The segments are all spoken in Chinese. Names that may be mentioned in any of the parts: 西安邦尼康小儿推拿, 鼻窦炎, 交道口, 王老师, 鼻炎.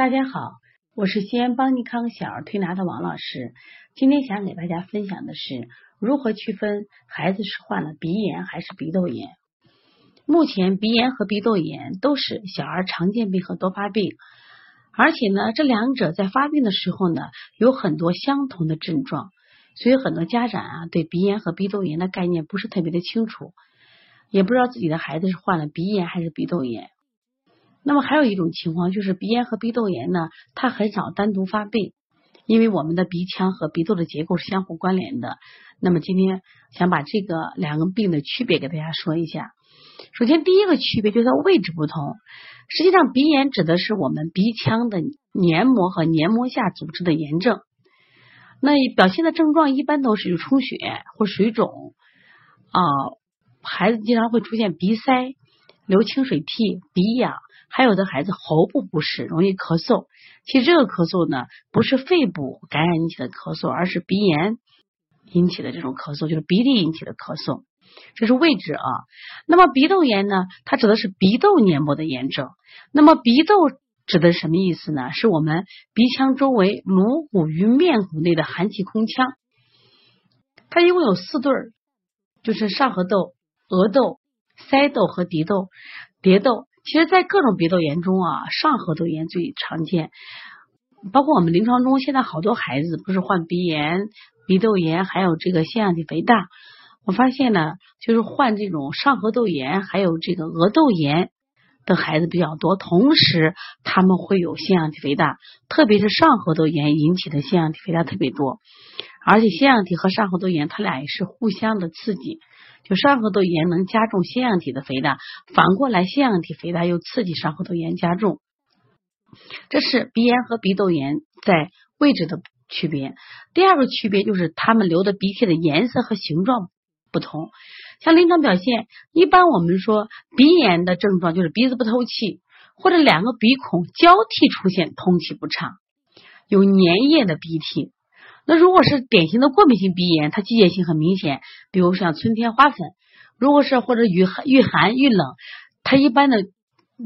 大家好，我是西安邦尼康小儿推拿的王老师。今天想给大家分享的是如何区分孩子是患了鼻炎还是鼻窦炎。目前鼻炎和鼻窦炎都是小儿常见病和多发病，而且呢，这两者在发病的时候呢，有很多相同的症状，所以很多家长对鼻炎和鼻窦炎的概念不是特别的清楚，也不知道自己的孩子是患了鼻炎还是鼻窦炎。那么还有一种情况就是鼻炎和鼻窦炎呢，它很少单独发病，因为我们的鼻腔和鼻窦的结构是相互关联的。那么今天想把这个两个病的区别给大家说一下。首先第一个区别就是它位置不同，实际上鼻炎指的是我们鼻腔的黏膜和黏膜下组织的炎症，那表现的症状一般都是充血或水肿孩子经常会出现鼻塞、流清水涕、鼻痒，还有的孩子喉部不适，容易咳嗽。其实这个咳嗽呢，不是肺部感染引起的咳嗽，而是鼻炎引起的这种咳嗽，就是鼻涕引起的咳嗽。这是位置啊。那么鼻窦炎呢，它指的是鼻窦黏膜的炎症。那么鼻窦指的是什么意思呢？是我们鼻腔周围颅骨与面骨内的含气空腔。它一共有四对儿，就是上颌窦、额窦、塞窦和蝶窦。其实在各种鼻窦炎中上颌窦炎最常见，包括我们临床中现在好多孩子不是患鼻炎、鼻窦炎，还有这个腺样体肥大。我发现呢，就是患这种上颌窦炎还有这个额窦炎的孩子比较多，同时他们会有腺样体肥大，特别是上颌窦炎引起的腺样体肥大特别多。而且腺样体和上颌窦炎它俩也是互相的刺激，就上颌窦炎能加重腺样体的肥大，反过来腺样体肥大又刺激上颌窦炎加重。这是鼻炎和鼻窦炎在位置的区别。第二个区别就是他们流的鼻涕的颜色和形状不同。像临床表现，一般我们说鼻炎的症状就是鼻子不透气，或者两个鼻孔交替出现通气不畅，有粘液的鼻涕。那如果是典型的过敏性鼻炎，它季节性很明显，比如像春天花粉，如果是或者遇寒遇冷，它一般的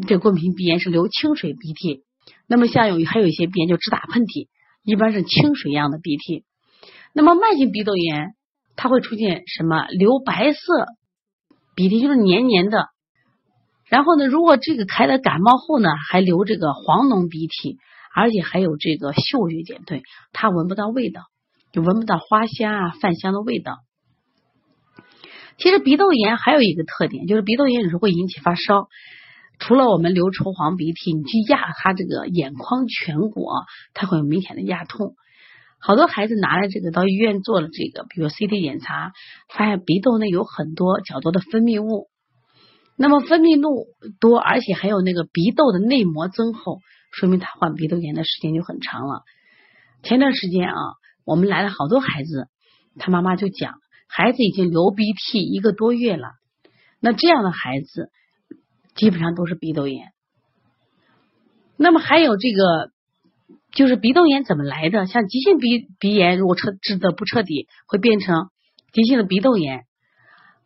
这过敏性鼻炎是流清水鼻涕。那么像还有一些鼻炎就直打喷嚏，一般是清水样的鼻涕。那么慢性鼻窦炎它会出现什么？流白色鼻涕，就是黏黏的。然后呢，如果这个孩子感冒后呢，还流这个黄脓鼻涕，而且还有这个嗅觉减退，他闻不到味道，就闻不到花香饭香的味道。其实鼻窦炎还有一个特点，就是鼻窦炎有时候会引起发烧，除了我们流稠黄鼻涕，你去压他这个眼眶颧骨，他会有明显的压痛。好多孩子拿来这个到医院做了这个，比如 CT 检查，发现鼻窦内有很多较多的分泌物，那么分泌物多，而且还有那个鼻窦的内膜增厚，说明他患鼻窦炎的时间就很长了。前段时间我们来了好多孩子，他妈妈就讲孩子已经流鼻涕1个多月了，那这样的孩子基本上都是鼻窦炎。那么还有这个就是鼻窦炎怎么来的，像急性鼻炎如果治得不彻底，会变成急性的鼻窦炎，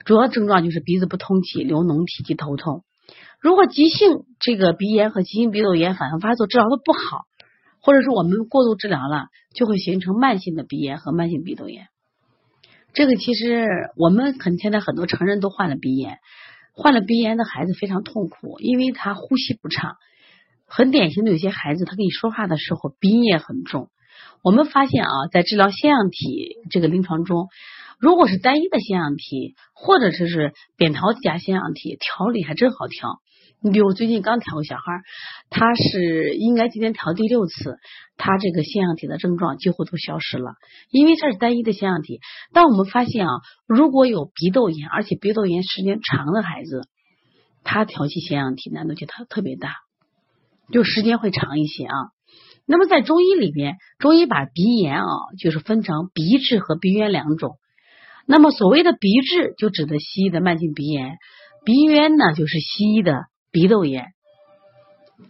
主要症状就是鼻子不通气、流脓涕及头痛。如果急性这个鼻炎和急性鼻窦炎反复发作，治疗的不好，或者是我们过度治疗了，就会形成慢性的鼻炎和慢性鼻窦炎。这个其实我们现在很多成人都患了鼻炎，患了鼻炎的孩子非常痛苦，因为他呼吸不畅。很典型的有些孩子他跟你说话的时候鼻音很重。我们发现在治疗腺样体这个临床中，如果是单一的腺样体或者是扁桃体加腺样体，调理还真好调。你比如我最近刚调个小孩，他是应该今天调第6次，他这个腺样体的症状几乎都消失了，因为这是单一的腺样体。但我们发现如果有鼻窦炎，而且鼻窦炎时间长的孩子，他调起腺样体难度就特别大，就时间会长一些那么在中医里边，中医把鼻炎就是分成鼻滞和鼻渊两种。那么所谓的鼻滞就指的西医的慢性鼻炎，鼻渊呢就是西医的鼻窦炎。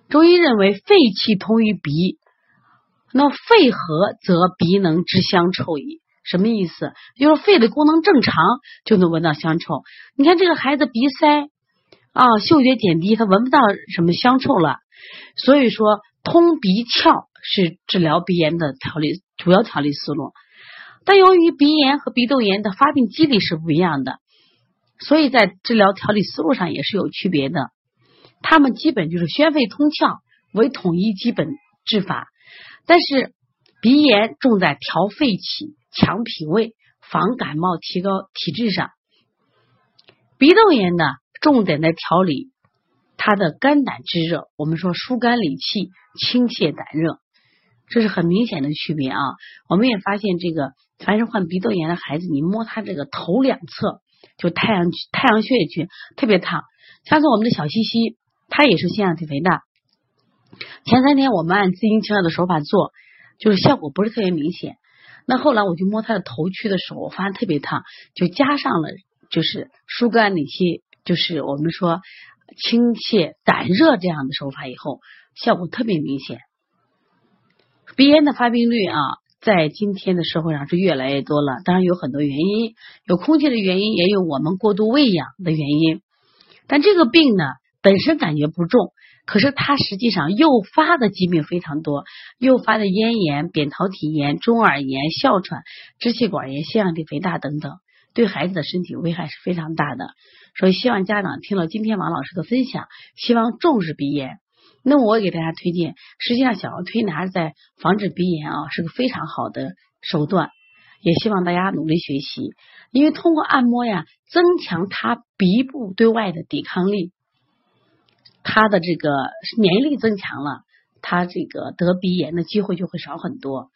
中医认为肺气通于鼻，那肺合则鼻能知香臭矣。什么意思？就是肺的功能正常就能闻到香臭。你看这个孩子鼻塞嗅觉减低，他闻不到什么香臭了，所以说通鼻窍是治疗鼻炎的主要调理思路。但由于鼻炎和鼻窦炎的发病机理是不一样的，所以在治疗调理思路上也是有区别的。他们基本就是宣肺通窍为统一基本治法，但是鼻炎重在调肺气、强脾胃、防感冒、提高体质上。鼻窦炎呢，重点在调理它的肝胆之热，我们说疏肝理气、清泻胆热，这是很明显的区别啊。我们也发现这个凡是患鼻窦炎的孩子，你摸他这个头两侧就太阳穴区特别烫。像是我们的小西西，他也是腺样体肥大，前3天我们按自行车的手法做，就是效果不是特别明显。那后来我就摸他的头区的时候，我发现特别烫，就加上了就是疏肝理气，就是我们说清泻胆热这样的手法以后，效果特别明显。鼻炎的发病率啊，在今天的社会上是越来越多了，当然有很多原因，有空气的原因，也有我们过度喂养的原因。但这个病呢，本身感觉不重，可是它实际上诱发的疾病非常多，诱发的咽炎、扁桃体炎、中耳炎、哮喘、支气管炎、腺样体肥大等等，对孩子的身体危害是非常大的。所以希望家长听了今天王老师的分享，希望重视鼻炎。那我给大家推荐，实际上小儿推拿在防止鼻炎啊是个非常好的手段，也希望大家努力学习，因为通过按摩呀，增强他鼻部对外的抵抗力，他的这个免疫力增强了，他这个得鼻炎的机会就会少很多。